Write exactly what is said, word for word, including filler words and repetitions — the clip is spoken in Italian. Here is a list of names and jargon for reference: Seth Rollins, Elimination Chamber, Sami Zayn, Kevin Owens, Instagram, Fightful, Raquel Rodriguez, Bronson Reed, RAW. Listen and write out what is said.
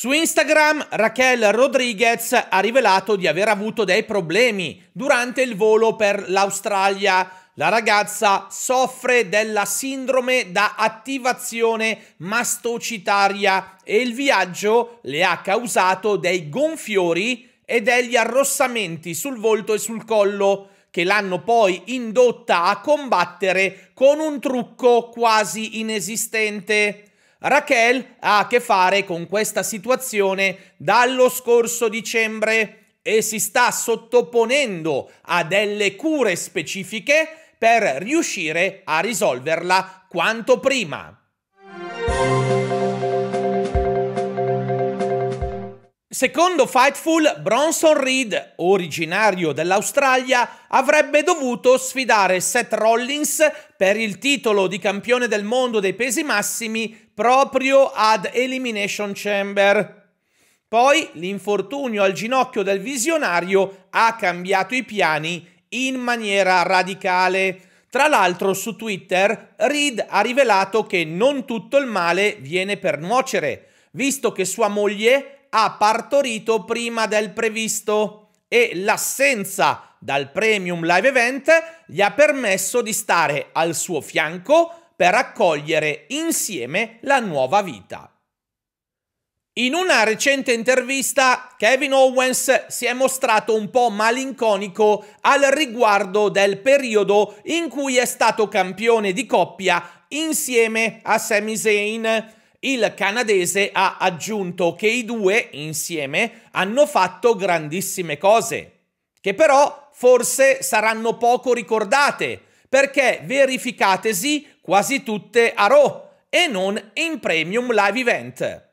Su Instagram Raquel Rodriguez ha rivelato di aver avuto dei problemi durante il volo per l'Australia. La ragazza soffre della sindrome da attivazione mastocitaria e il viaggio le ha causato dei gonfiori e degli arrossamenti sul volto e sul collo, che l'hanno poi indotta a combattere con un trucco quasi inesistente. Raquel ha a che fare con questa situazione dallo scorso dicembre e si sta sottoponendo a delle cure specifiche per riuscire a risolverla quanto prima. Secondo Fightful, Bronson Reed, originario dell'Australia, avrebbe dovuto sfidare Seth Rollins per il titolo di campione del mondo dei pesi massimi proprio ad Elimination Chamber. Poi l'infortunio al ginocchio del visionario ha cambiato i piani in maniera radicale. Tra l'altro su Twitter Reed ha rivelato che non tutto il male viene per nuocere, visto che sua moglie ha partorito prima del previsto e l'assenza dal Premium Live Event gli ha permesso di stare al suo fianco per accogliere insieme la nuova vita. In una recente intervista Kevin Owens si è mostrato un po' malinconico al riguardo del periodo in cui è stato campione di coppia insieme a Sami Zayn. Il canadese ha aggiunto che i due insieme hanno fatto grandissime cose, che però forse saranno poco ricordate, perché verificatesi quasi tutte a RAW e non in Premium Live Event.